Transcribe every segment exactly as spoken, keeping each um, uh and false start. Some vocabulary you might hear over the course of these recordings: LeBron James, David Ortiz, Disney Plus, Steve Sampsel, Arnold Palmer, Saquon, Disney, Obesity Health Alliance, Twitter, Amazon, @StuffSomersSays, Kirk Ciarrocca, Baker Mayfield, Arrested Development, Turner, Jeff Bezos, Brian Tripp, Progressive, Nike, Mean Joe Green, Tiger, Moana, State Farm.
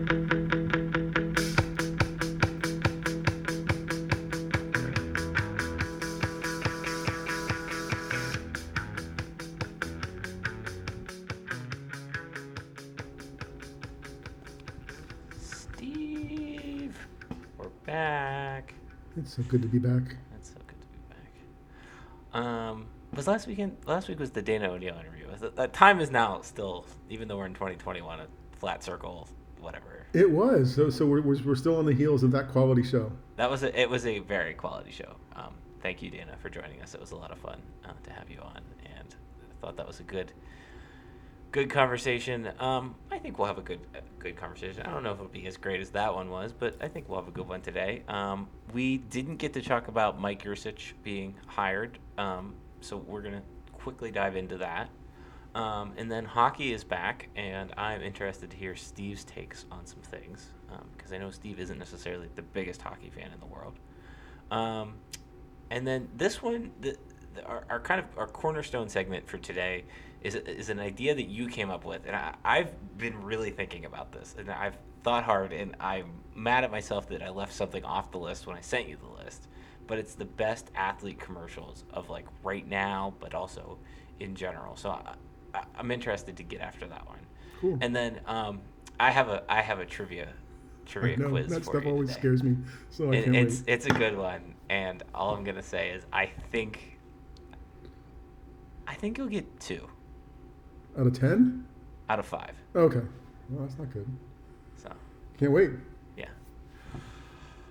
Steve, we're back. It's so good to be back. It's so good to be back. Um, was last weekend? Last week was the Dana O'Neill interview. That time is now still, even though we're in twenty twenty-one, a flat circle. Whatever it was, so so we're we're still on the heels of that quality show. That was a, it was a very quality show. Um, thank you, Dana, for joining us. It was a lot of fun uh, to have you on, and I thought that was a good good conversation. Um, I think we'll have a good a good conversation. I don't know if it'll be as great as that one was, but I think we'll have a good one today. Um, we didn't get to talk about Mike Yurcich being hired, um, so we're gonna quickly dive into that. Um, and then hockey is back, and I'm interested to hear Steve's takes on some things, because um, I know Steve isn't necessarily the biggest hockey fan in the world. Um, and then this one, the, the, our, our kind of our cornerstone segment for today is is an idea that you came up with, and I, I've been really thinking about this, and I've thought hard, and I'm mad at myself that I left something off the list when I sent you the list. But it's the best athlete commercials of like right now, but also in general. So. I, I'm interested to get after that one. Cool. And then um, I have a I have a trivia trivia know, quiz. That for stuff you always today. Scares me. So I it, can't it's wait. It's a good one, and all I'm gonna say is I think I think you'll get two. Out of ten? Out of five. Okay. Well, that's not good. So can't wait. Yeah.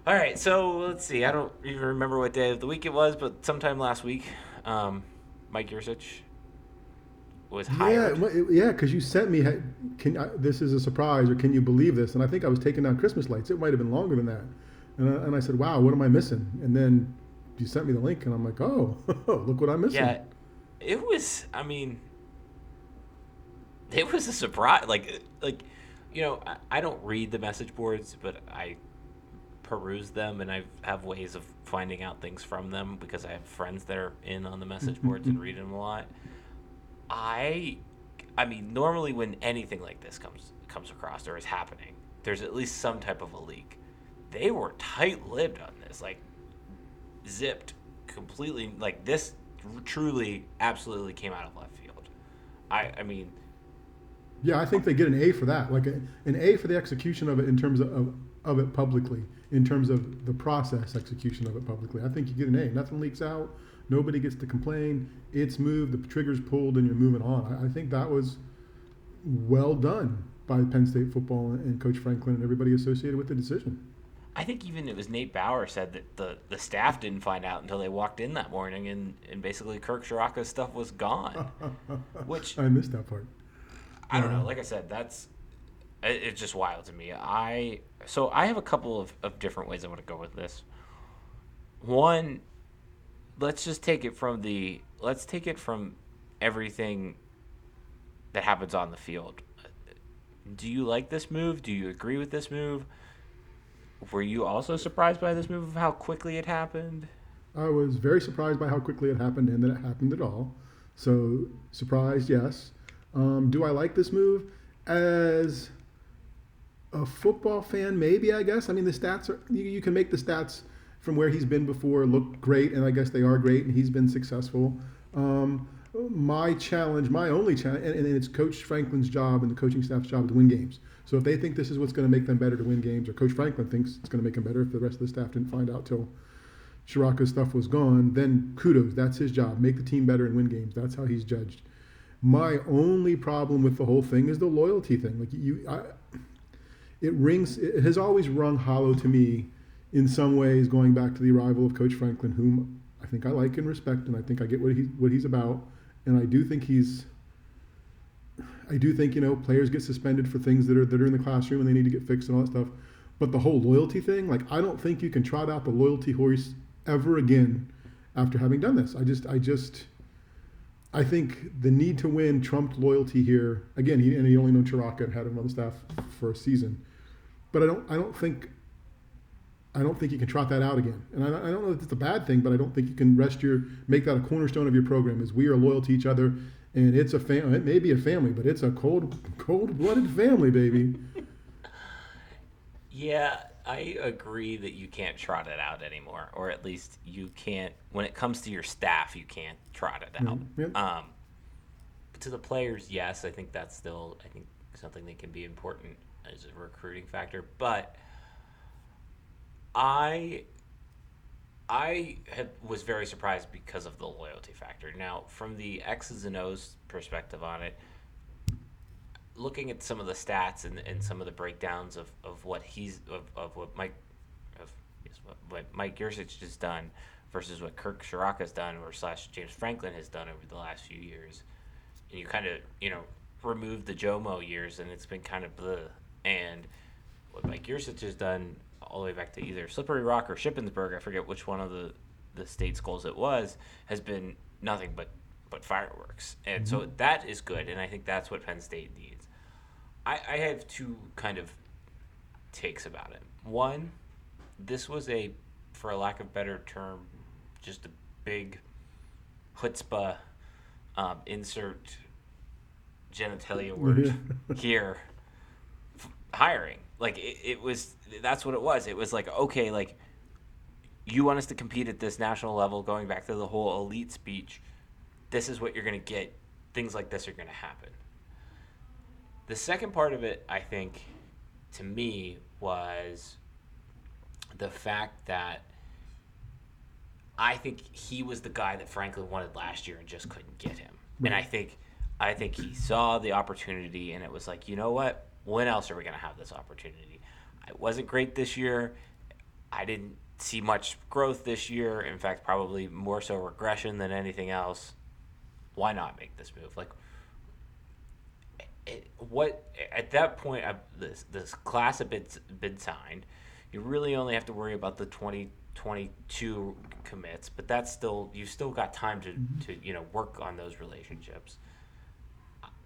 All right. So let's see. I don't even remember what day of the week it was, but sometime last week, um, Mike Yurcich. Was hired. Yeah, yeah, because you sent me, can I, this is a surprise, or can you believe this? And I think I was taking down Christmas lights. It might have been longer than that. And I, and I said, wow, what am I missing? And then you sent me the link, and I'm like, oh, look what I'm missing. Yeah, it was, I mean, it was a surprise. Like, like you know, I, I don't read the message boards, but I peruse them, and I have ways of finding out things from them because I have friends that are in on the message boards and read them a lot. I, I mean, normally when anything like this comes comes across or is happening, there's at least some type of a leak. They were tight-lipped on this, like zipped completely. Like this truly, absolutely came out of left field. I, I mean, yeah, I think they get an A for that, like a, an A for the execution of it in terms of, of of it publicly, in terms of the process execution of it publicly. I think you get an A. Nothing leaks out. Nobody gets to complain. It's moved, the trigger's pulled, and you're moving on. I think that was well done by Penn State football and Coach Franklin and everybody associated with the decision. I think even it was Nate Bauer said that the, the staff didn't find out until they walked in that morning, and, and basically Kirk Ciarrocca's stuff was gone. Which I missed that part. I don't know. Like I said, that's it, it's just wild to me. I So I have a couple of, of different ways I want to go with this. One... Let's just take it from the let's take it from everything that happens on the field. Do you like this move? Do you agree with this move? Were you also surprised by this move of how quickly it happened? I was very surprised by how quickly it happened and that it happened at all. So surprised, yes. Um, do I like this move? As a football fan, maybe, I guess. I mean, the stats are you, you can make the stats from where he's been before look great, and I guess they are great, and he's been successful. Um, my challenge, my only challenge, and, and it's Coach Franklin's job and the coaching staff's job to win games. So if they think this is what's going to make them better to win games, or Coach Franklin thinks it's going to make them better if the rest of the staff didn't find out till Ciarrocca's stuff was gone, then kudos, that's his job. Make the team better and win games. That's how he's judged. My only problem with the whole thing is the loyalty thing. Like you, I, it rings, it has always rung hollow to me in some ways, going back to the arrival of Coach Franklin, whom I think I like and respect, and I think I get what he what he's about, and I do think he's, I do think you know players get suspended for things that are that are in the classroom and they need to get fixed and all that stuff, but the whole loyalty thing, like I don't think you can trot out the loyalty horse ever again, after having done this. I just I just, I think the need to win trumped loyalty here again. He and he only known Ciarrocca and had him on the staff for a season, but I don't I don't think. I don't think you can trot that out again. And I, I don't know if it's a bad thing, but I don't think you can rest your, make that a cornerstone of your program is we are loyal to each other. And it's a family, it may be a family, but it's a cold, cold-blooded family, baby. Yeah, I agree that you can't trot it out anymore, or at least you can't, when it comes to your staff, you can't trot it out. Mm-hmm. Yep. Um, to the players, yes, I think that's still, I think something that can be important as a recruiting factor, but I I had, was very surprised because of the loyalty factor. Now, from the X's and O's perspective on it, looking at some of the stats and, and some of the breakdowns of, of what he's of, of what Mike of yes, what, what Mike Yurcich has done versus what Kirk Ciarrocca has done or slash James Franklin has done over the last few years, and you kind of you know remove the Jomo years and it's been kind of bleh. And what Mike Yurcich has done all the way back to either Slippery Rock or Shippensburg, I forget which one of the the state schools it was, has been nothing but but fireworks. And mm-hmm. so that is good, and I think that's what Penn State needs. I, I have two kind of takes about it. One, this was a, for a lack of better term, just a big chutzpah um, insert genitalia word here f- hiring. Like, it, it was, that's what it was. It was like, okay, like, you want us to compete at this national level, going back to the whole elite speech, this is what you're going to get. Things like this are going to happen. The second part of it, I think, to me, was the fact that I think he was the guy that Franklin wanted last year and just couldn't get him. And I think I think he saw the opportunity, and it was like, you know what? When else are we going to have this opportunity? It wasn't great this year. I didn't see much growth this year. In fact, probably more so regression than anything else. Why not make this move? Like, it, what at that point, I, this this class had been, been signed. You really only have to worry about the twenty twenty-two commits, but that's still you've still got time to mm-hmm. to you know work on those relationships.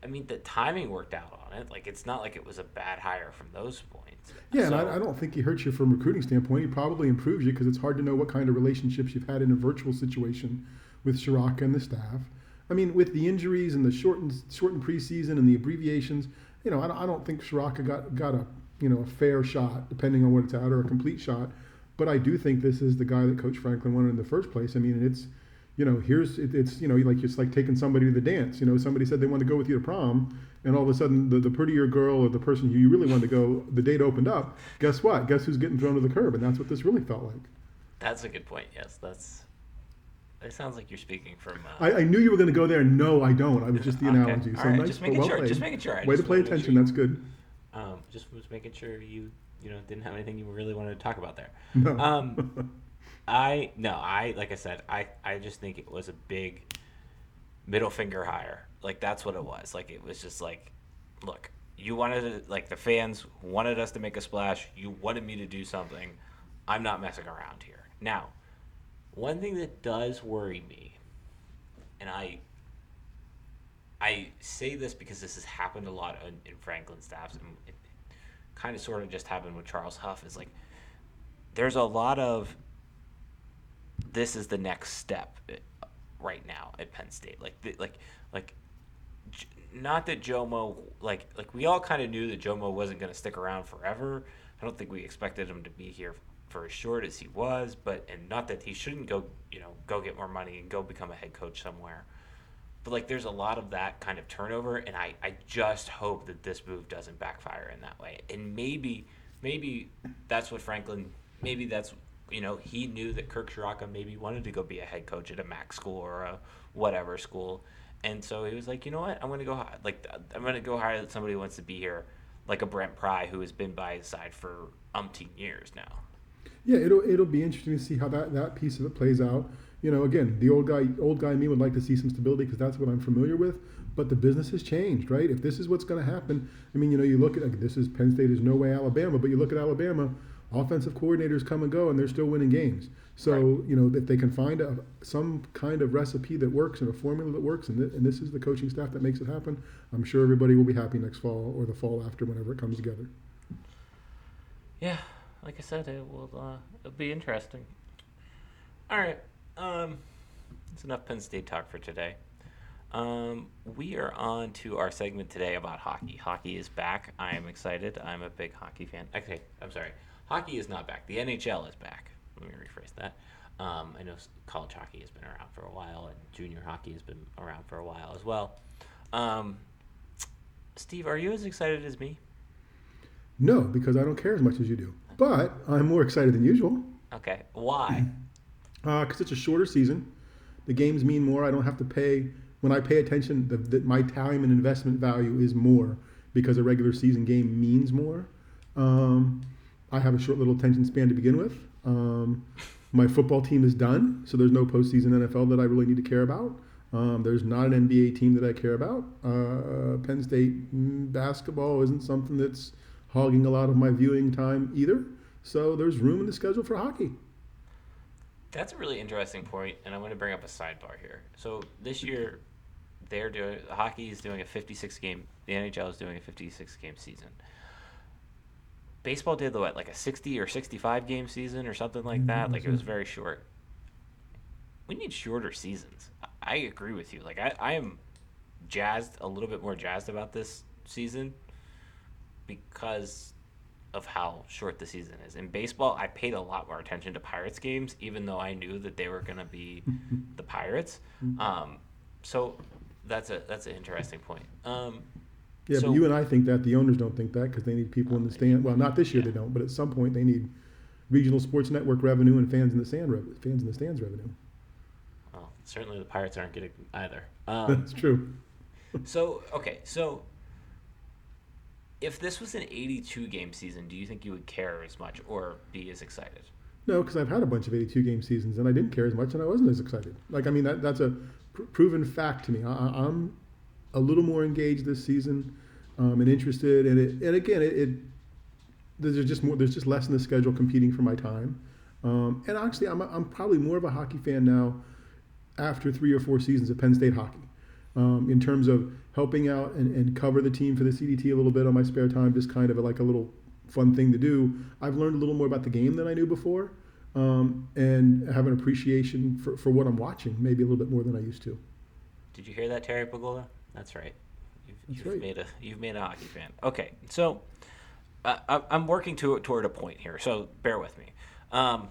I mean, the timing worked out on it. Like, it's not like it was a bad hire from those points. Yeah, so, and I, I don't think he hurts you from a recruiting standpoint. He probably improves you because it's hard to know what kind of relationships you've had in a virtual situation with Ciarrocca and the staff. I mean, with the injuries and the shortened shortened preseason and the abbreviations, you know, I don't, I don't think Ciarrocca got got a you know a fair shot, depending on what it's at, or a complete shot. But I do think this is the guy that Coach Franklin wanted in the first place. I mean, and it's. You know, here's it, it's you know like it's like taking somebody to the dance. You know, somebody said they wanted to go with you to prom, and all of a sudden the, the prettier girl or the person who you really wanted to go, the date opened up. Guess what? Guess who's getting thrown to the curb? And that's what this really felt like. That's a good point. Yes, that's. It sounds like you're speaking from. Uh... I, I knew you were going to go there. No, I don't. I was just the okay. analogy. So all right, nice, just making well sure. Played. Just making sure. I Way to play attention. You, that's good. Um, just was making sure you you know didn't have anything you really wanted to talk about there. No. Um, I no, I like I said, I, I just think it was a big middle finger hire. Like, that's what it was. Like, it was just like, look, you wanted to, like, the fans wanted us to make a splash. You wanted me to do something. I'm not messing around here. Now, one thing that does worry me, and I I say this because this has happened a lot in, in Franklin staffs, and it kind of sort of just happened with Charles Huff, is like there's a lot of this is the next step right now at Penn State. Like, the, like, like, not that Jomo, like, like we all kind of knew that Jomo wasn't going to stick around forever. I don't think we expected him to be here for as short as he was, but, and not that he shouldn't go, you know, go get more money and go become a head coach somewhere. But, like, there's a lot of that kind of turnover, and I, I just hope that this move doesn't backfire in that way. And maybe, maybe that's what Franklin, maybe that's, You know, he knew that Kirk Ciarrocca maybe wanted to go be a head coach at a MAC school or a whatever school, and so he was like, you know what, I'm going to go hire, like, I'm going to go hire somebody who wants to be here, like a Brent Pry who has been by his side for umpteen years now. Yeah, it'll it'll be interesting to see how that, that piece of it plays out. You know, again, the old guy old guy in me would like to see some stability because that's what I'm familiar with. But the business has changed, right? If this is what's going to happen, I mean, you know, you look at like this is Penn State is no way Alabama, but you look at Alabama. Offensive coordinators come and go, and they're still winning games. So, right. you know, if they can find a, some kind of recipe that works and a formula that works, and, th- and this is the coaching staff that makes it happen, I'm sure everybody will be happy next fall or the fall after whenever it comes together. Yeah, like I said, it will uh, it'll be interesting. All right. Um, that's enough Penn State talk for today. Um, we are on to our segment today about hockey. Hockey is back. I am excited. I'm a big hockey fan. Okay, I'm sorry. Hockey is not back. The N H L is back. Let me rephrase that. Um, I know college hockey has been around for a while, and junior hockey has been around for a while as well. Um, Steve, are you as excited as me? No, because I don't care as much as you do. But I'm more excited than usual. Okay. Why? Because uh, it's a shorter season. The games mean more. I don't have to pay. When I pay attention, the, the, my time and investment value is more because a regular season game means more. Um, I have a short little attention span to begin with. Um, my football team is done, so there's no postseason N F L that I really need to care about. Um, there's not an N B A team that I care about. Uh, Penn State basketball isn't something that's hogging a lot of my viewing time either. So there's room in the schedule for hockey. That's a really interesting point, and I'm going to bring up a sidebar here. So this year, they're doing hockey is doing a fifty-six game. The N H L is doing a fifty-six game season. Baseball did what, like a sixty or sixty-five game season or something like that. Mm-hmm. Like it was very short. We need shorter seasons. I agree with you. Like I, I am jazzed, a little bit more jazzed about this season because of how short the season is. In baseball, I paid a lot more attention to Pirates games, even though I knew that they were going to be the Pirates. Um, so that's a that's an interesting point. Um, yeah, so, but you and I think that. The owners don't think that because they need people in the stand. Well, not this year yeah. they don't, but at some point they need regional sports network revenue and fans in the stand revenue, fans in the stands revenue. Well, certainly the Pirates aren't getting either. Um, that's true. so okay, so. If this was an eighty-two game season, do you think you would care as much or be as excited? No, because I've had a bunch of eighty-two game seasons, and I didn't care as much, and I wasn't as excited. Like, I mean, that that's a pr- proven fact to me. I, I'm a little more engaged this season um, and interested, and it, and again, it, it there's just more. There's just less in the schedule competing for my time. Um, and actually, I'm a, I'm probably more of a hockey fan now after three or four seasons of Penn State hockey. Um, in terms of helping out and, and cover the team for the C D T a little bit on my spare time, just kind of a, like a little fun thing to do. I've learned a little more about the game than I knew before um, and have an appreciation for, for what I'm watching, maybe a little bit more than I used to. Did you hear that, Terry Pagola? That's right. You've, That's you've right. made a you've made a hockey fan. Okay, so uh, I, I'm working to, toward a point here, so bear with me. Um,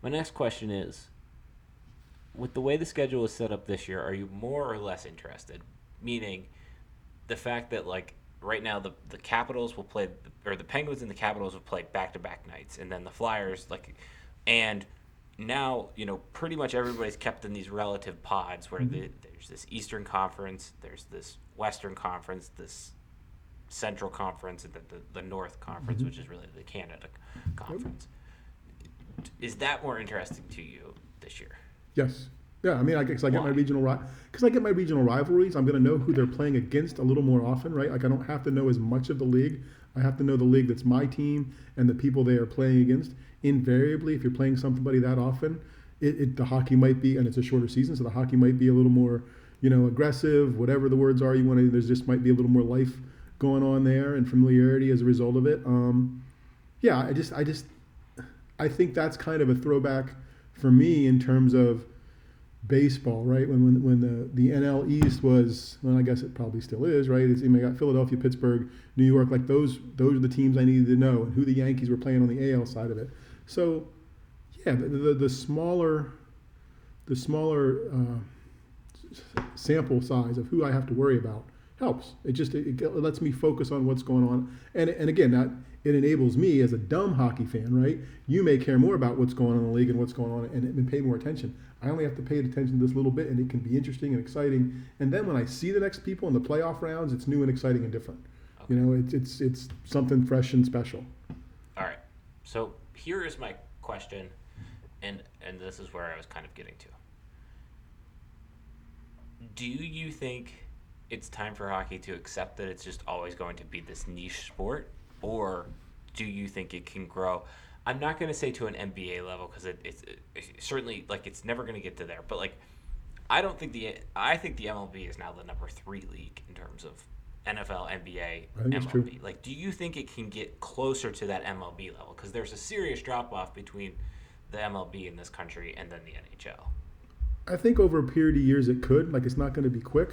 my next question is, with the way the schedule is set up this year, are you more or less interested? Meaning the fact that, like, right now the, the Capitals will play – or the Penguins and the Capitals will play back-to-back nights, and then the Flyers, like – and now, you know, pretty much everybody's kept in these relative pods where the, there's this Eastern Conference, there's this Western Conference, this Central Conference, and the, the, the North Conference, mm-hmm. which is really the Canada Conference. Is that more interesting to you this year? Yes. Yeah, I mean, I guess I get Why? my regional because I get my regional rivalries. I'm going to know who they're playing against a little more often, right? Like I don't have to know as much of the league. I have to know the league that's my team and the people they are playing against. Invariably, if you're playing somebody that often, it, it the hockey might be, and it's a shorter season, so the hockey might be a little more, you know, aggressive. Whatever the words are you want to, there's just might be a little more life going on there and familiarity as a result of it. Um, yeah, I just, I just, I think that's kind of a throwback. For me, in terms of baseball, right? When when when the, the N L East was, well, I guess it probably still is, right? It's, I mean, I got Philadelphia, Pittsburgh, New York. Like those those are the teams I needed to know, and who the Yankees were playing on the A L side of it. So, yeah, the the, the smaller the smaller uh, sample size of who I have to worry about helps. It just it, it lets me focus on what's going on, and and again that. It enables me as a dumb hockey fan, right? You may care more about what's going on in the league and what's going on and, and pay more attention. I only have to pay attention to this little bit, and it can be interesting and exciting. And then when I see the next people in the playoff rounds, it's new and exciting and different. Okay. You know, it's it's it's something fresh and special. All right. So here is my question, and and this is where I was kind of getting to. Do you think it's time for hockey to accept that it's just always going to be this niche sport? Or do you think it can grow? I'm not going to say to an N B A level because it, it's it, it certainly like it's never going to get to there. But like, I don't think the I think the M L B is now the number three league in terms of N F L, N B A, M L B. Like, do you think it can get closer to that M L B level? Because there's a serious drop off between the M L B in this country and then the N H L. I think over a period of years it could. Like, it's not going to be quick.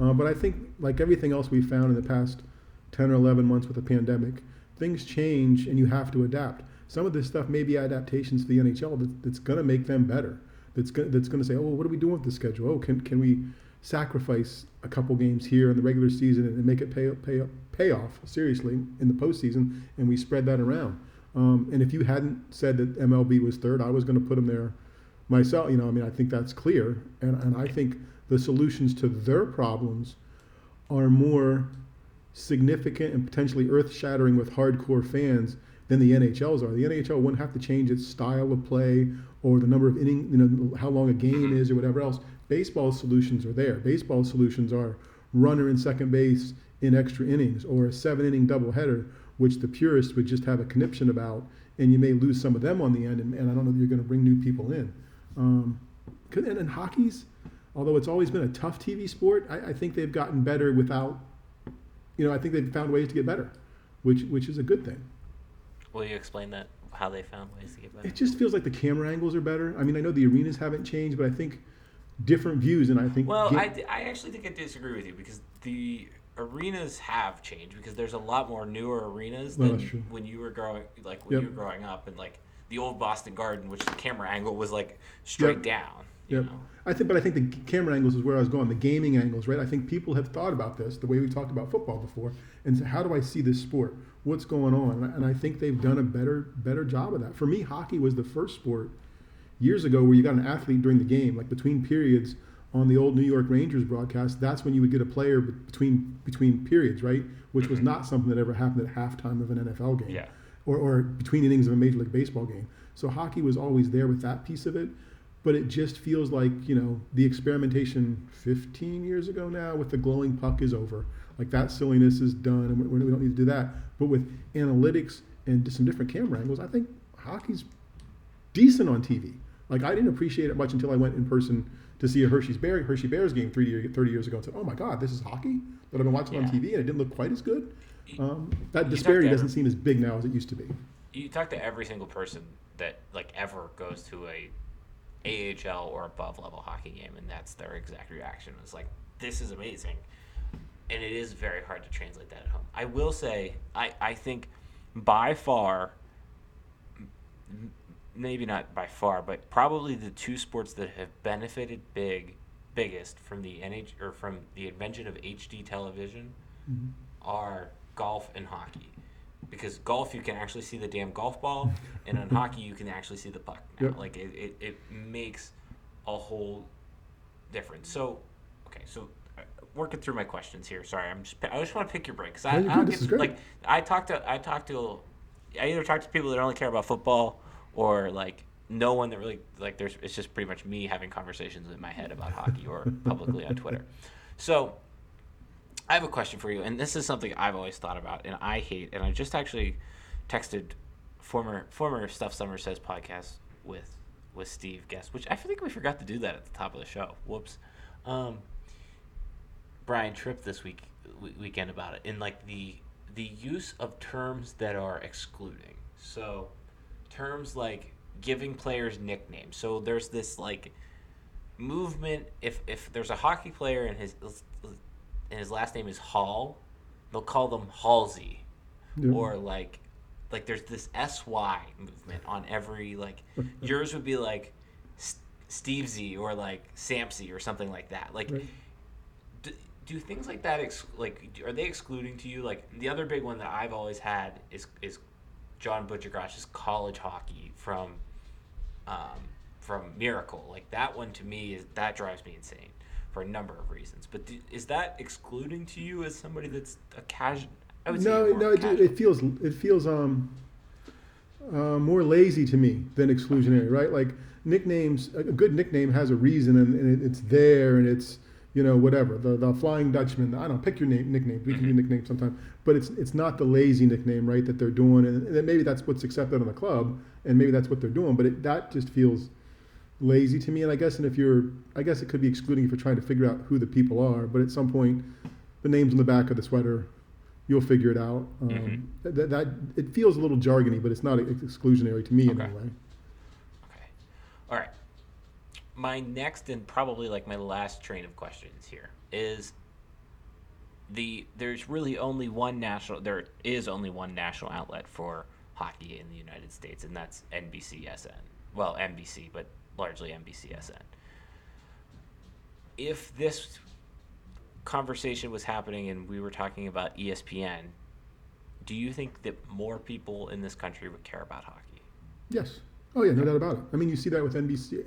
Uh, but I think, like everything else we've found in the past ten or eleven months with the pandemic, things change and you have to adapt. Some of this stuff may be adaptations to the N H L that, that's going to make them better. That's going that's going to say, oh, what are we doing with the schedule? Oh, can can we sacrifice a couple games here in the regular season and make it pay pay pay off seriously in the postseason? And we spread that around. Um, and if you hadn't said that M L B was third, I was going to put them there myself. You know, I mean, I think that's clear, and and I think the solutions to their problems are more significant and potentially earth-shattering with hardcore fans than the N H L's are. The N H L wouldn't have to change its style of play or the number of innings, you know, how long a game is or whatever else. Baseball's solutions are there. Baseball's solutions are runner in second base in extra innings or a seven-inning doubleheader, which the purists would just have a conniption about, and you may lose some of them on the end, and, and I don't know that you're going to bring new people in. Um, and, and hockey's, although it's always been a tough T V sport, I, I think they've gotten better without, you know, I think they've found ways to get better, which which is a good thing. Will you explain that, how they found ways to get better? It just feels like the camera angles are better. I mean, I know the arenas haven't changed, but I think different views, and I think... Well, get... I, d- I actually think I disagree with you, because the arenas have changed, because there's a lot more newer arenas than well, when you were growing like when yep. you were growing up, and like the old Boston Garden, which the camera angle was like straight yep. down. Yeah, I think, but I think the camera angles is where I was going. The gaming angles, right? I think people have thought about this the way we talked about football before, and so how do I see this sport? What's going on? And I think they've done a better, better job of that. For me, hockey was the first sport years ago where you got an athlete during the game, like between periods on the old New York Rangers broadcast. That's when you would get a player between between periods, right? Which was not something that ever happened at halftime of an N F L game, yeah, or or between innings of a Major League Baseball game. So hockey was always there with that piece of it. But it just feels like, you know, the experimentation fifteen years ago now with the glowing puck is over. Like, that silliness is done, and we, we don't need to do that. But with analytics and some different camera angles, I think hockey's decent on T V. Like, I didn't appreciate it much until I went in person to see a Hershey's Bear, Hershey Bears game thirty years ago and said, oh, my God, this is hockey that I've been watching yeah. on T V, and it didn't look quite as good. Um, that you disparity doesn't every, seem as big now as it used to be. You talk to every single person that, like, ever goes to a A H L or above level hockey game, and that's their exact reaction. It's like, this is amazing, and it is very hard to translate that at home. I will say, I, I think by far, maybe not by far, but probably the two sports that have benefited big, biggest from the N H or from the invention of H D television mm-hmm. are golf and hockey. Because golf, you can actually see the damn golf ball, and on hockey, you can actually see the puck now. Yep. Like, it, it, it makes a whole difference. So, okay, so working through my questions here. Sorry, I'm just I just want to pick your brain because I, no, I don't get to, like I talk to I talk to I either talk to people that only care about football or like no one that really like there's it's just pretty much me having conversations in my head about hockey or publicly on Twitter. So, I have a question for you, and this is something I've always thought about, and I hate, and I just actually texted former former Stuff Summer Says podcast with with Steve Guest, which I think we forgot to do that at the top of the show. Whoops. Um, Brian Tripp this week w- weekend about it, and like the the use of terms that are excluding. So terms like giving players nicknames. So there's this like movement. If if there's a hockey player and his and his last name is Hall, they'll call them Halsey. Yeah. Or like like there's this S Y movement on every, like, yours would be like S- Steve Z or like Samsy or something like that. Like, right. do, do things like that, ex- like, are they excluding to you? Like, the other big one that I've always had is is John Butchergrosh's college hockey from, um, from Miracle. Like, that one to me, is that drives me insane. For a number of reasons, but do, is that excluding to you as somebody that's a casual? I would no, say no, it, it feels it feels um, uh, more lazy to me than exclusionary, right? Like, nicknames, a good nickname has a reason, and, and it, it's there, and it's, you know, whatever, the the Flying Dutchman. I don't know, pick your name nickname. We can do nicknames sometime, but it's it's not the lazy nickname, right? That they're doing, and, and maybe that's what's accepted on the club, and maybe that's what they're doing, but it, that just feels lazy to me. And I guess, and if you're, I guess it could be excluding if you're trying to figure out who the people are, but at some point, the name's on the back of the sweater, you'll figure it out. Um, mm-hmm. that, that it feels a little jargony, but it's not exclusionary to me okay. in any way. Okay. All right. my next and probably like my last train of questions here is the there's really only one national there is only one national outlet for hockey in the United States, and that's N B C S N. Well, N B C, but largely N B C S N. If this conversation was happening and we were talking about E S P N, do you think that more people in this country would care about hockey? Yes. Oh, yeah, no doubt about it. I mean, you see that with N B C,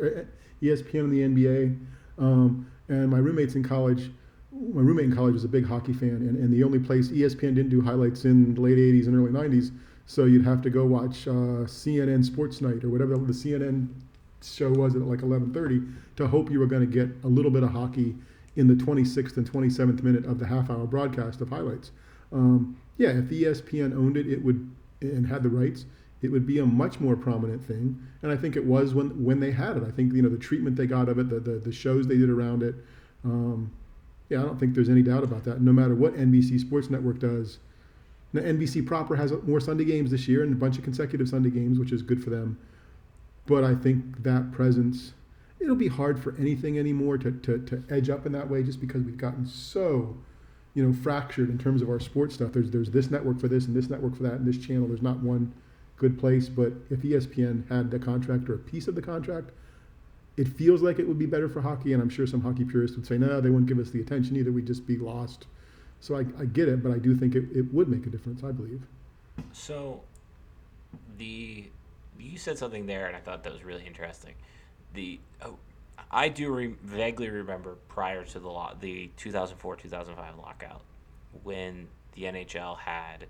E S P N and the N B A. Um, and my roommates in college, my roommate in college was a big hockey fan, and, and the only place E S P N didn't do highlights in the late eighties and early nineties, so you'd have to go watch uh, C N N Sports Night or whatever the C N N show was at like eleven thirty to hope you were going to get a little bit of hockey in the twenty-sixth and twenty-seventh minute of the half-hour broadcast of highlights. Um, yeah, if E S P N owned it, it would and had the rights, it would be a much more prominent thing, and I think it was when when they had it. I think you know the treatment they got of it, the the, the shows they did around it. Um, yeah, I don't think there's any doubt about that. No matter what N B C Sports Network does, now N B C proper has more Sunday games this year and a bunch of consecutive Sunday games, which is good for them. But I think that presence, it'll be hard for anything anymore to to to edge up in that way, just because we've gotten so, you know, fractured in terms of our sports stuff. There's there's this network for this and this network for that and this channel. There's not one good place, but if E S P N had the contract or a piece of the contract, it feels like it would be better for hockey, and I'm sure some hockey purists would say, no, they wouldn't give us the attention either, we'd just be lost. So I, I get it, but I do think it, it would make a difference, I believe. So the you said something there, and I thought that was really interesting. The oh, I do re- vaguely remember prior to the lo- the two thousand four two thousand five lockout, when the N H L had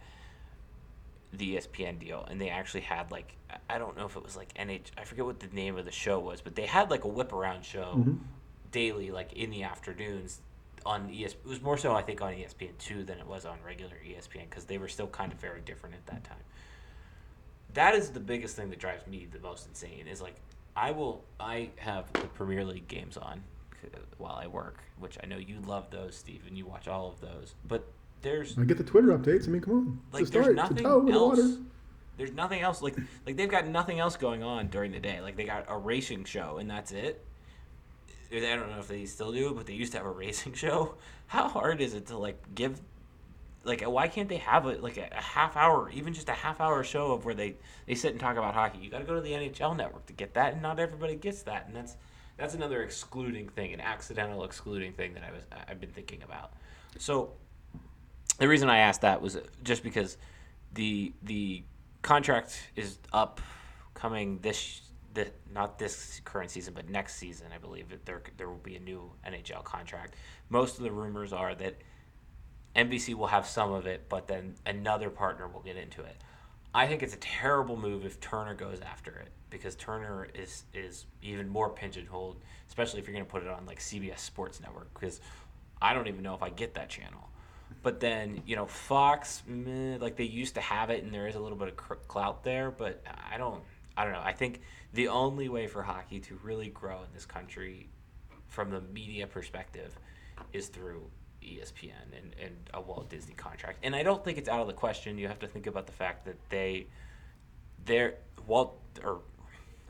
the E S P N deal, and they actually had like I don't know if it was like N H I forget what the name of the show was, but they had like a whip around show mm-hmm. daily, like in the afternoons on E S P N. It was more so I think on E S P N two than it was on regular E S P N, because they were still kind of very different at that time. That is the biggest thing that drives me the most insane, is like I will I have the Premier League games on while I work, which I know you love those, Steve, and you watch all of those, but There's, I get the Twitter updates. I mean, come on. Like, it's a there's nothing it's a else. The there's nothing else. Like, like they've got nothing else going on during the day. Like, they got a racing show, and that's it. I don't know if they still do, but they used to have a racing show. How hard is it to like give? Like, why can't they have a, like a, a half hour, even just a half hour show of where they, they sit and talk about hockey? You got to go to the N H L network to get that, and not everybody gets that. And that's that's another excluding thing, an accidental excluding thing that I was I've been thinking about. So. The reason I asked that was just because the the contract is up coming this the not this current season but next season. I believe that there there will be a new N H L contract. Most of the rumors are that N B C will have some of it, but then another partner will get into it. I think it's a terrible move if Turner goes after it, because Turner is is even more pigeonholed, especially if you're going to put it on like C B S Sports Network, because I don't even know if I get that channel. But then, you know, Fox, meh, like they used to have it, and there is a little bit of clout there. But I don't, I don't know. I think the only way for hockey to really grow in this country, from the media perspective, is through E S P N and, and a Walt Disney contract. And I don't think it's out of the question. You have to think about the fact that they, they're Walt or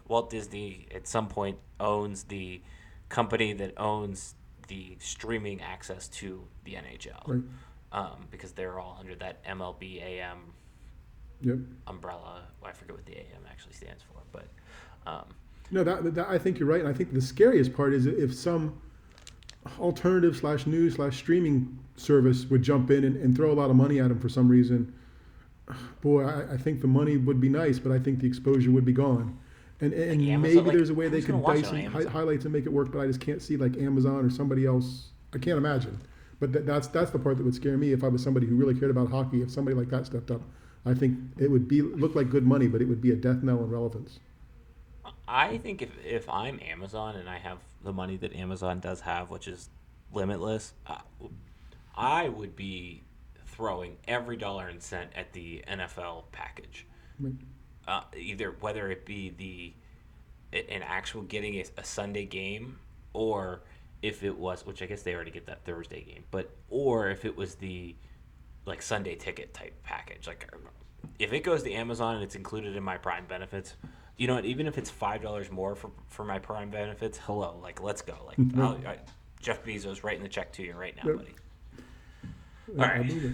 Walt Disney at some point owns the company that owns the streaming access to the N H L. Right. Um, because they're all under that M L B A M yep. umbrella. Well, I forget what the A M actually stands for, but um, no, that, that I think you're right, and I think the scariest part is if some alternative slash news slash streaming service would jump in and, and throw a lot of money at them for some reason. Boy, I, I think the money would be nice, but I think the exposure would be gone. And and like maybe like, there's a way they could dice and hi- highlights and make it work, but I just can't see like Amazon or somebody else. I can't imagine. But that, that's that's the part that would scare me if I was somebody who really cared about hockey. If somebody like that stepped up, I think it would be look like good money, but it would be a death knell in relevance. I think if, if I'm Amazon and I have the money that Amazon does have, which is limitless, uh, I would be throwing every dollar and cent at the N F L package. Right. Uh, either whether it be the an actual getting a, a Sunday game, or if it was, which I guess they already get that Thursday game, but or if it was the like Sunday ticket type package. Like if it goes to Amazon and it's included in my Prime benefits, you know what, even if it's five dollars more for, for my Prime benefits, hello, like, let's go. Like, mm-hmm. I'll, I, Jeff Bezos writing the check to you right now, yep. buddy. All yeah, right.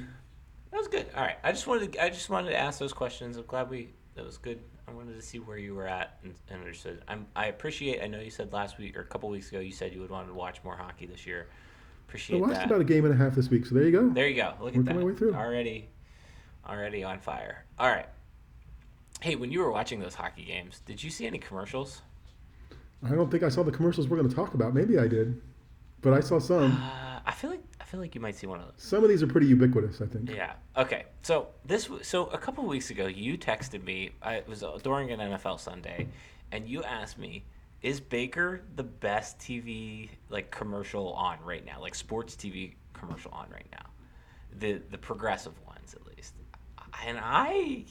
That was good. All right. I just wanted to, I just wanted to ask those questions. I'm glad we, that was good. I wanted to see where you were at and, and understood. I'm, I appreciate, I know you said last week or a couple weeks ago, you said you would want to watch more hockey this year. Appreciate that. I watched that. About a game and a half this week, so there you go. There you go. Look Working at that. My way through. Already, already on fire. All right. Hey, when you were watching those hockey games, did you see any commercials? I don't think I saw the commercials we're going to talk about. Maybe I did, but I saw some. Uh, I feel like I feel like you might see one of those. Some of these are pretty ubiquitous, I think. Yeah. Okay. So this so a couple of weeks ago, you texted me. I, it was during an N F L Sunday, and you asked me, "Is Baker the best T V like commercial on right now? Like sports T V commercial on right now? The the progressive ones, at least." And I.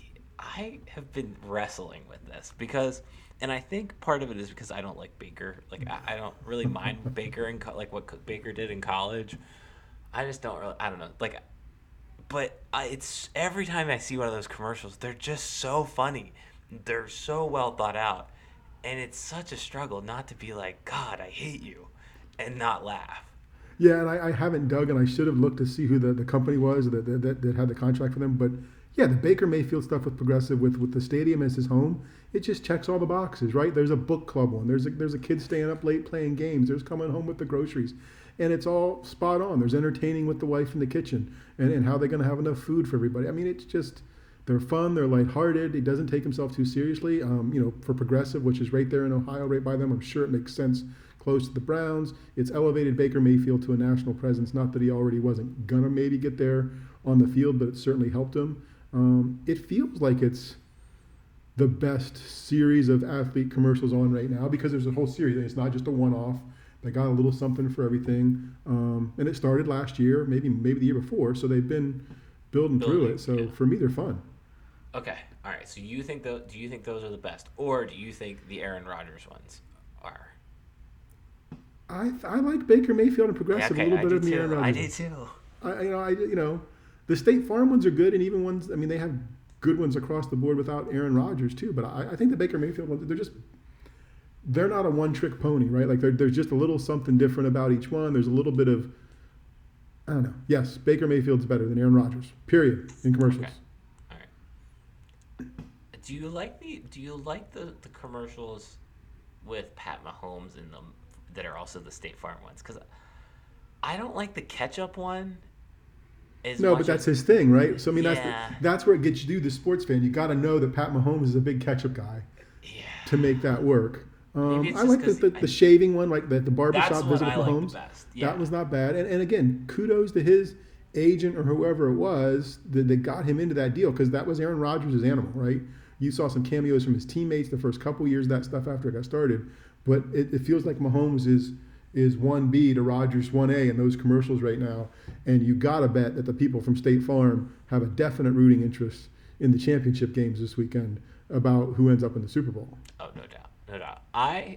I have been wrestling with this because, and I think part of it is because I don't like Baker. Like I, I don't really mind Baker and co- like what Baker did in college. I just don't really, I don't know. Like, but I, it's every time I see one of those commercials, they're just so funny. They're so well thought out. And it's such a struggle not to be like, God, I hate you and not laugh. Yeah. And I, I haven't dug and I should have looked to see who the, the company was that, that, that had the contract for them. But yeah, the Baker Mayfield stuff with Progressive, with, with the stadium as his home, it just checks all the boxes, right? There's a book club one. There's a, there's a kid staying up late playing games. There's coming home with the groceries. And it's all spot on. There's entertaining with the wife in the kitchen and, and how they're going to have enough food for everybody. I mean, it's just, they're fun. They're lighthearted. He doesn't take himself too seriously. Um, you know, for Progressive, which is right there in Ohio, right by them, I'm sure it makes sense close to the Browns. It's elevated Baker Mayfield to a national presence. Not that he already wasn't going to maybe get there on the field, but it certainly helped him. Um, it feels like it's the best series of athlete commercials on right now because there's a whole series. It's not just a one-off. They got a little something for everything. Um, and it started last year, maybe maybe the year before. So they've been building, building through it. So yeah. For me, they're fun. Okay. All right. So you think the, do you think those are the best? Or do you think the Aaron Rodgers ones are? I I like Baker Mayfield and Progressive yeah, okay. a little I bit of the Aaron Rodgers. I do too. I, you know, I, you know, the State Farm ones are good, and even ones, I mean, they have good ones across the board without Aaron Rodgers, too. But I, I think the Baker Mayfield ones, they're just, they're not a one-trick pony, right? Like, there's just a little something different about each one. There's a little bit of, I don't know. Yes, Baker Mayfield's better than Aaron Rodgers, period, in commercials. Okay. All right. Do you like the, do you like the, the commercials with Pat Mahomes in them that are also the State Farm ones? Because I don't like the ketchup one. No, but that's his thing, right? So I mean, yeah. that's the, that's where it gets you. The sports fan, you got to know that Pat Mahomes is a big ketchup guy yeah. to make that work. Um, I like the the, I, the shaving one, like the, the barbershop visit with Mahomes. Like yeah. That was not bad, and and again, kudos to his agent or whoever it was that, that got him into that deal because that was Aaron Rodgers' animal, right? You saw some cameos from his teammates the first couple years of that stuff after it got started, but it, it feels like Mahomes is. is one B to Rodgers one A in those commercials right now. And you got to bet that the people from State Farm have a definite rooting interest in the championship games this weekend about who ends up in the Super Bowl. Oh, no doubt. No doubt. I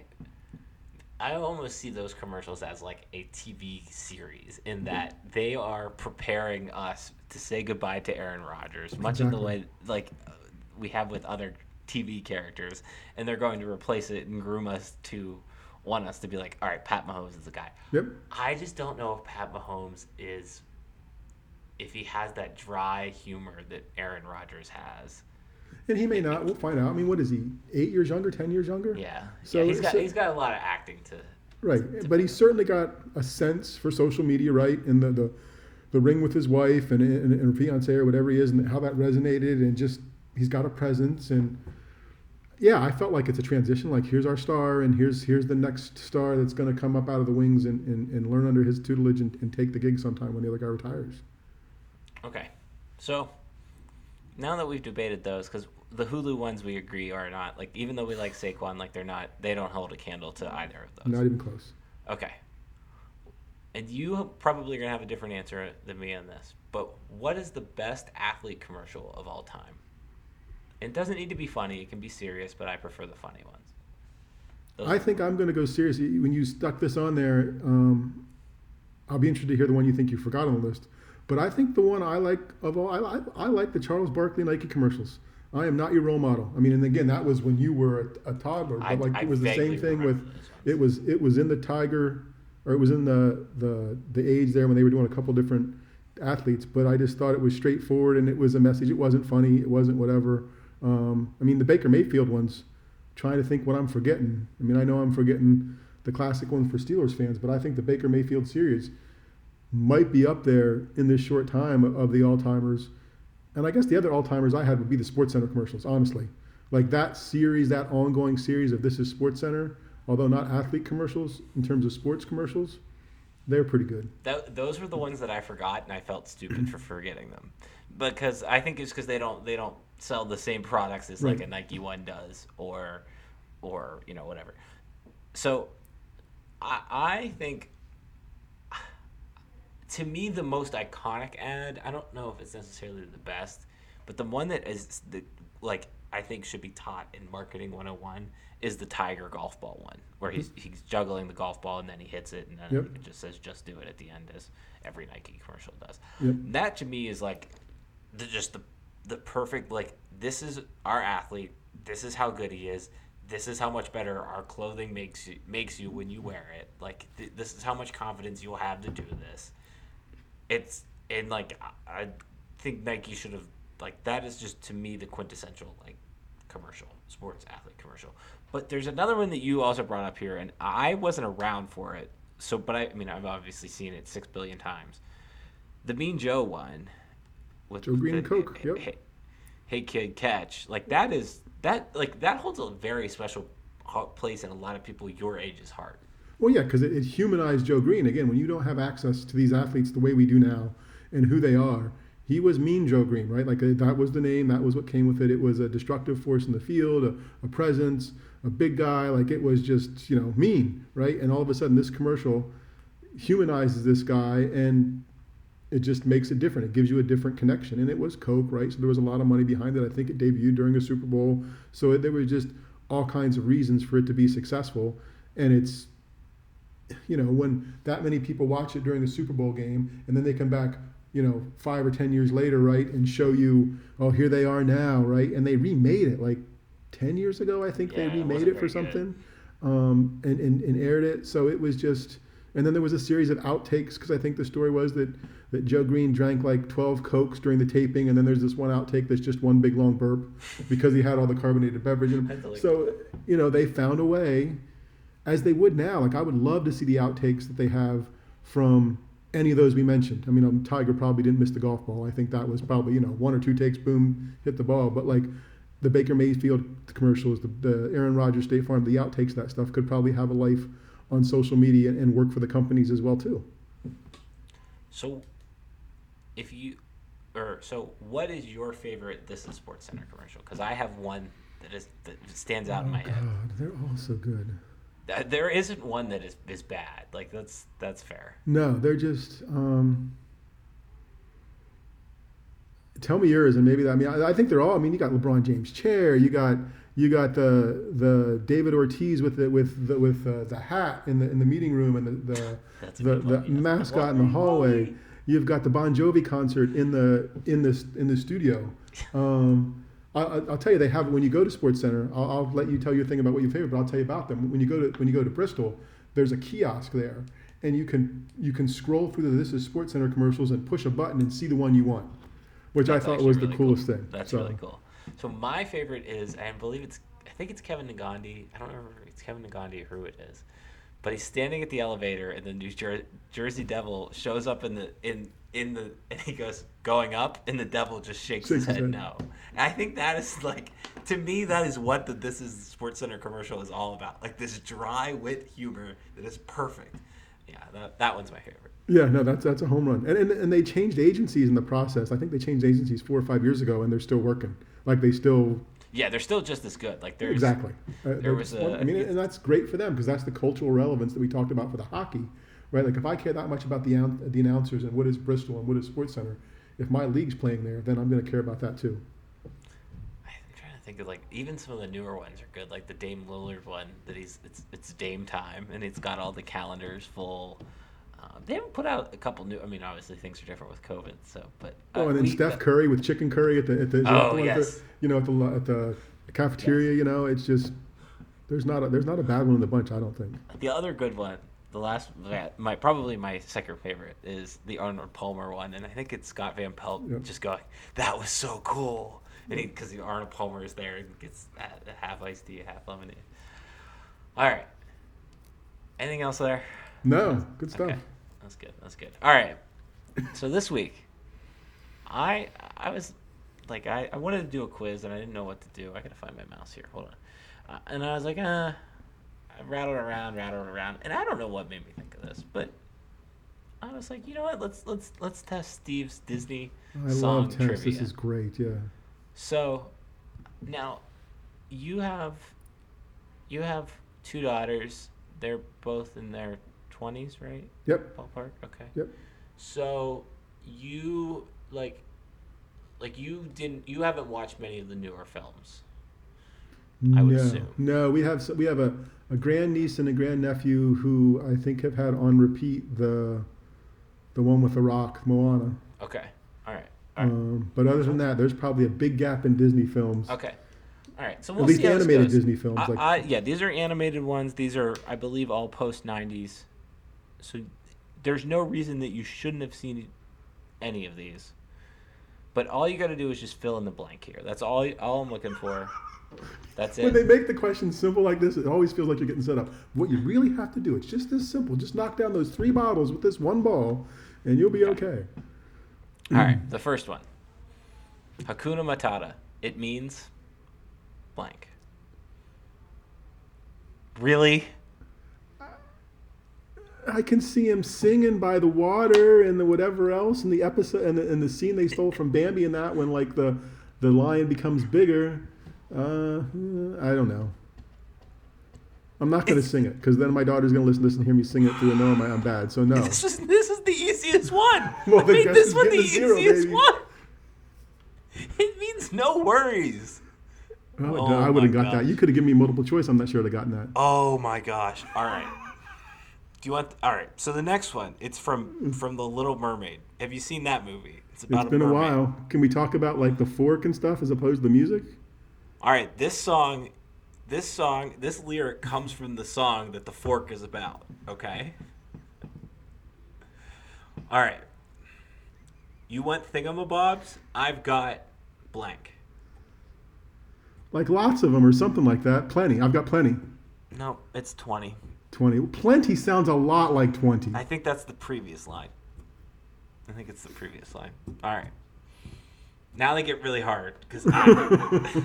I almost see those commercials as like a T V series in that they are preparing us to say goodbye to Aaron Rodgers, much exactly. in the way like we have with other T V characters. And they're going to replace it and groom us to want us to be like, all right, Pat Mahomes is the guy. Yep. I just don't know if Pat Mahomes is, if he has that dry humor that Aaron Rodgers has. And he may not. We'll find out. I mean, what is he? Eight years younger? Ten years younger? Yeah. So yeah, he's got so, he's got a lot of acting to. Right, to but he's certainly got a sense for social media, right? And the the, the ring with his wife and and, and fiance or whatever he is, and how that resonated, and just he's got a presence and. Yeah, I felt like it's a transition. Like, here's our star, and here's here's the next star that's going to come up out of the wings and, and, and learn under his tutelage and, and take the gig sometime when the other guy retires. Okay. So, now that we've debated those, because the Hulu ones we agree are not, like, even though we like Saquon, like, they're not, they don't hold a candle to either of those. Not even close. Okay. And you probably are going to have a different answer than me on this, but what is the best athlete commercial of all time? It doesn't need to be funny. It can be serious, but I prefer the funny ones. Those I think ones. I'm going to go serious. When you stuck this on there, um, I'll be interested to hear the one you think you forgot on the list. But I think the one I like of all, I, I like the Charles Barkley Nike commercials. I am not your role model. I mean, and again, that was when you were a, a toddler. But I, like I it was the same thing with it was it was in the Tiger, or it was in the the the age there when they were doing a couple different athletes. But I just thought it was straightforward and it was a message. It wasn't funny. It wasn't whatever. Um, I mean, the Baker Mayfield ones. Trying to think what I'm forgetting. I mean, I know I'm forgetting the classic one for Steelers fans, but I think the Baker Mayfield series might be up there in this short time of the all-timers. And I guess the other all-timers I had would be the SportsCenter commercials, honestly. Like that series, that ongoing series of This is SportsCenter, although not athlete commercials, in terms of sports commercials, they're pretty good. That, those were the ones that I forgot, and I felt stupid for forgetting them. Because I think it's because they don't they don't sell the same products as right. like a Nike one does, or or you know, whatever. So I, I think, to me, the most iconic ad, I don't know if it's necessarily the best, but the one that is the like I think should be taught in marketing one oh one is the Tiger golf ball one, where he's he's juggling the golf ball and then he hits it and then yep. it just says "just do it" at the end, as every Nike commercial does. Yep. That to me is like the, just the the perfect, like, this is our athlete, this is how good he is, this is how much better our clothing makes you, makes you when you wear it. Like th- this is how much confidence you'll have to do this. It's and like I, I think Nike should have, like, that is just to me the quintessential like commercial, sports athlete commercial. But there's another one that you also brought up here, and I wasn't around for it. So, but I, I mean, I've obviously seen it six billion times. The Mean Joe one, with Joe Green the, and Coke. Hey, yep. hey, hey, kid, catch! Like that is that like that holds a very special place in a lot of people your age's heart. Well, yeah, because it, it humanized Joe Green again. When you don't have access to these athletes the way we do now and who they are, he was Mean Joe Green, right? Like that was the name. That was what came with it. It was a destructive force in the field, a, a presence, a big guy. Like it was just, you know, mean, right? And all of a sudden, this commercial humanizes this guy, and it just makes it different. It gives you a different connection. And it was Coke, right? So there was a lot of money behind it. I think it debuted during a Super Bowl. So it, there were just all kinds of reasons for it to be successful. And it's, you know, when that many people watch it during the Super Bowl game, and then they come back, you know, five or ten years later, right, and show you, oh, here they are now, right? And they remade it like ten years ago, I think yeah, they remade it, it for something um, and, and, and aired it. So it was just, and then there was a series of outtakes, because I think the story was that, that Joe Green drank like twelve Cokes during the taping, and then there's this one outtake that's just one big long burp because he had all the carbonated beverage in him. Like so, that. you know, they found a way, as they would now. Like I would love to see the outtakes that they have from any of those we mentioned. I mean, um, Tiger probably didn't miss the golf ball. I think that was probably, you know, one or two takes, boom, hit the ball. But like the Baker Mayfield commercials, the, the Aaron Rodgers State Farm, the outtakes, that stuff could probably have a life on social media and work for the companies as well too. So if you, or so what is your favorite This is SportsCenter commercial? Because I have one that is that stands out oh, in my God, head. They're all so good. There isn't one that is, is bad. Like that's that's fair. No, they're just. Um, tell me yours, and maybe that. I mean, I, I think they're all. I mean, you got LeBron James chair. You got you got the the David Ortiz with the with the with uh, the hat in the in the meeting room and the the that's the, the mascot in the hallway. You've got the Bon Jovi concert in the in this in the studio. Um, I'll, I'll tell you, they have it when you go to SportsCenter. I'll, I'll let you tell your thing about what you favorite, but I'll tell you about them. When you go to when you go to Bristol, there's a kiosk there, and you can you can scroll through the This is SportsCenter commercials and push a button and see the one you want, which That's I thought was really the coolest cool. thing. That's so. really cool. So my favorite is, I believe it's I think it's Kevin Negandhi. I don't remember if it's Kevin Negandhi or who it is, but he's standing at the elevator, and the New Jer- Jersey Devil shows up in the in. In the and he goes going up, and the devil just shakes his head no. And I think that is like, to me, that is what the This is SportsCenter commercial is all about. Like this dry wit humor that is perfect. Yeah, that that one's my favorite. Yeah, no, that's that's a home run. And and and they changed agencies in the process. I think they changed agencies four or five years ago, and they're still working. Like they still. Yeah, they're still just as good. Like there's exactly. Uh, there was a, I mean, and that's great for them because that's the cultural relevance that we talked about for the hockey. Right, like if I care that much about the the announcers and what is Bristol and what is SportsCenter, if my league's playing there, then I'm going to care about that too. I'm trying to think of like even some of the newer ones are good, like the Dame Lillard one that he's it's it's Dame time and it's got all the calendars full. Um, they haven't put out a couple new. I mean, obviously things are different with COVID, so but. Uh, oh, and then we, Steph uh, Curry with chicken curry at the at the, oh, yes. at the you know at the at the cafeteria. Yes. You know, it's just there's not a, there's not a bad one in the bunch. I don't think. The other good one, the last my probably my second favorite is the Arnold Palmer one, and I think it's Scott Van Pelt yep. just going, "That was so cool," and because you know, Arnold Palmer is there and gets half iced tea, half lemonade. All right. Anything else there? No, good stuff. Okay. That's good. That's good. All right. So this week, I I was like I, I wanted to do a quiz and I didn't know what to do. I gotta find my mouse here. Hold on. Uh, and I was like, uh, I rattled around, rattled around, and I don't know what made me think of this, but I was like, you know what? Let's let's let's test Steve's Disney I song love trivia. This is great. Yeah. So now you have you have two daughters. They're both in their twenties, right? Yep. Ballpark. Okay. Yep. So you like, like you didn't, you haven't watched many of the newer films. I would no, assume. No, we have we have a, a grandniece and a grandnephew who I think have had on repeat the, the one with The Rock, Moana. Okay. All right. All right. Um, but other than that, there's probably a big gap in Disney films. Okay. All right, so we'll At least see animated how this goes. Disney films. I, like. I, yeah, these are animated ones. These are, I believe, all post nineties. So there's no reason that you shouldn't have seen any of these. But all you got to do is just fill in the blank here. That's all, all I'm looking for. That's it. When they make the question simple like this, it always feels like you're getting set up. What you really have to do, it's just this simple. Just knock down those three bottles with this one ball, and you'll be okay. All right, the first one. Hakuna Matata. It means... blank. Really? I can see him singing by the water and the whatever else in the episode and the, and the scene they stole from Bambi in that when like the the lion becomes bigger. Uh, I don't know. I'm not gonna it's, sing it because then my daughter's gonna listen, listen, hear me sing it through and know I'm, I'm bad. So no. This is this is the easiest one. Well, I made this one the zero, easiest baby. one. It means no worries. Oh, oh, no, I would have got gosh. that. You could have given me multiple choice. I'm not sure I'd have gotten that. Oh, my gosh. All right. Do you want... Th- all right. So the next one, it's from from The Little Mermaid. Have you seen that movie? It's about It's been a, a while. Can we talk about, like, the fork and stuff as opposed to the music? All right. This song, this song, this lyric comes from the song that the fork is about. Okay? All right. You want thingamabobs? I've got blank. Like lots of them or something like that. Plenty. I've got plenty. No, it's twenty. twenty. Plenty sounds a lot like twenty. I think that's the previous line. I think it's the previous line. All right. Now they get really hard because I...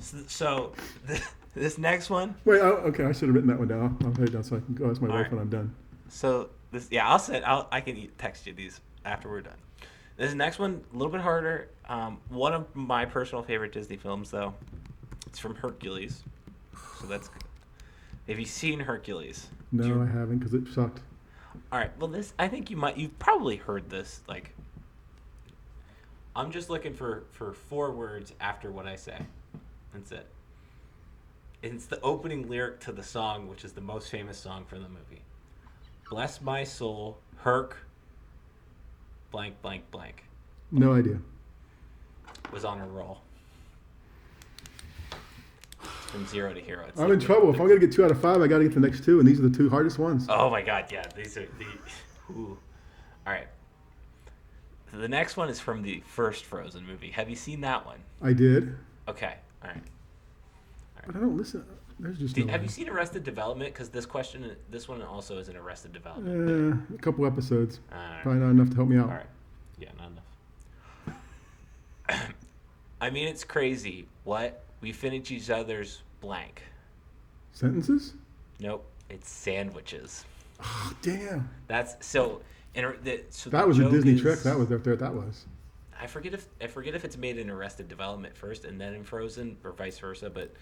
so, so th- this next one... Wait, oh, okay. I should have written that one down. I'll write it down so I can go ask my All wife right. when I'm done. So, this, yeah, I'll send, I'll, I can text you these after we're done. This next one, a little bit harder. Um, one of my personal favorite Disney films, though, it's from Hercules. So that's good. Have you seen Hercules? No, you... I haven't because it sucked. All right. Well, this I think you might. You've probably heard this. Like, I'm just looking for, for four words after what I say. That's it. It's the opening lyric to the song, which is the most famous song from the movie. Bless my soul, Herc. Blank, blank, blank. No idea. Was on a roll. From zero to hero. It's I'm like in trouble. If I'm going to get two out of five, I got to get the next two, and these are the two hardest ones. Oh, my God, yeah. These are the... Ooh. All right. The next one is from the first Frozen movie. Have you seen that one? I did. Okay. All right. All right. But I don't listen... There's just Did, no have one. You seen Arrested Development? Because this question, this one also is an Arrested Development. Uh, a couple episodes. All right. Probably not enough to help me out. All right. Yeah, not enough. I mean, it's crazy. What? We finish each other's blank. Sentences? Nope. It's sandwiches. Oh, damn. That's so. And the, so that was a Disney is, trick. That was there. That was. I forget if I forget if it's made in Arrested Development first and then in Frozen, or vice versa, but.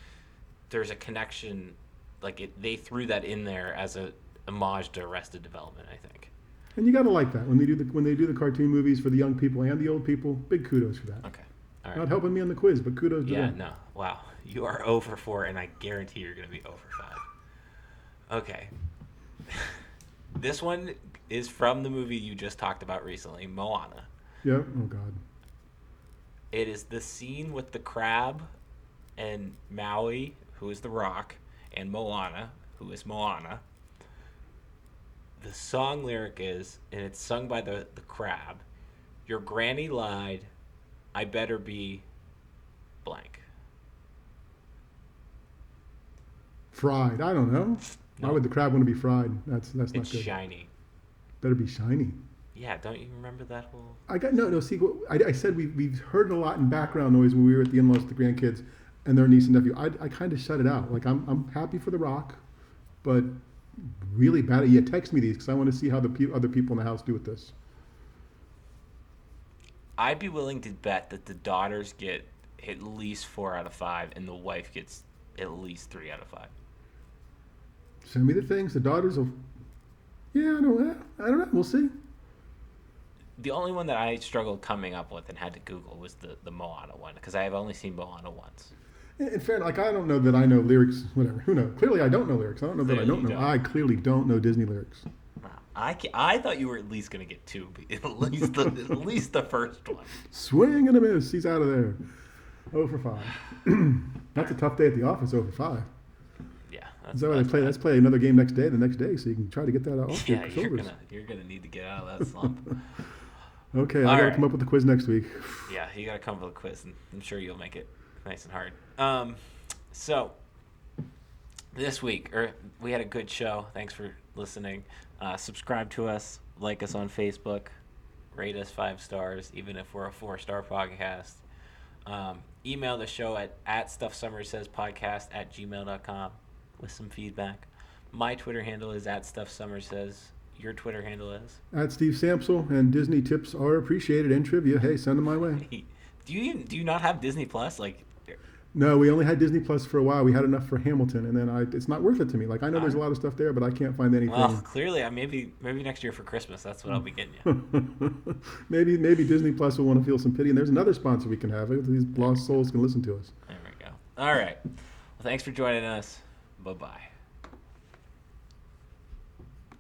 There's a connection, like it, they threw that in there as a homage to Arrested Development, I think. And you gotta like that when they do the when they do the cartoon movies for the young people and the old people. Big kudos for that. Okay, all right. Not helping me on the quiz, but kudos to yeah, them. Yeah, no, wow, you are over four, and I guarantee you're gonna be over five. Okay. This one is from the movie you just talked about recently, Moana. Yep. Oh, God. It is the scene with the crab and Maui, who is The Rock, and Moana, who is Moana. The song lyric is, and it's sung by the, the crab, your granny lied, I better be blank. Fried. I don't know. No. Why would the crab want to be fried? That's that's not it's good. It's shiny. Better be shiny. Yeah, don't you remember that whole... I got no, no, see, I, I said we, we've heard a lot in background noise when we were at the in-laws with the grandkids and their niece and nephew. I, I kind of shut it out. Like, I'm I'm happy for The Rock, but really bad at yeah, text me these because I want to see how the pe- other people in the house do with this. I'd be willing to bet that the daughters get at least four out of five and the wife gets at least three out of five. Send me the things. The daughters will... Yeah, I don't know. I don't know. We'll see. The only one that I struggled coming up with and had to Google was the, the Moana one because I have only seen Moana once. In fairness, like I don't know that I know lyrics, whatever. Who knows? Clearly I don't know lyrics. I don't know that clearly I don't know. Don't. I clearly don't know Disney lyrics. Wow. I, I thought you were at least going to get two, at least the, at least the first one. Swing and a miss. He's out of there. oh for five That's a tough day at the office, oh for five Yeah. That's, so that's they play, let's play another game next day, the next day, so you can try to get that off yeah, your shoulders. You're going to need to get out of that slump. Okay, I got to come up with a quiz next week. Yeah, you got to come up with a quiz, and I'm sure you'll make it nice and hard. Um, so this week, or we had a good show. Thanks for listening. Uh, subscribe to us, like us on Facebook, rate us five stars, even if we're a four-star podcast. Um, email the show at, at stuff summer says podcast at gmail dot com with some feedback. My Twitter handle is at stuff summer says. Your Twitter handle is? At Steve Sampsel, and Disney tips are appreciated and trivia. Hey, send them my way. Do you even, do you not have Disney Plus? Like, no, we only had Disney Plus for a while. We had enough for Hamilton, and then I it's not worth it to me. Like, I know uh, there's a lot of stuff there, but I can't find anything. Well, clearly, I maybe maybe next year for Christmas, that's what I'll be getting you. maybe maybe Disney Plus will want to feel some pity, and there's another sponsor we can have. These lost souls can listen to us. There we go. All right. Well, thanks for joining us. Bye-bye.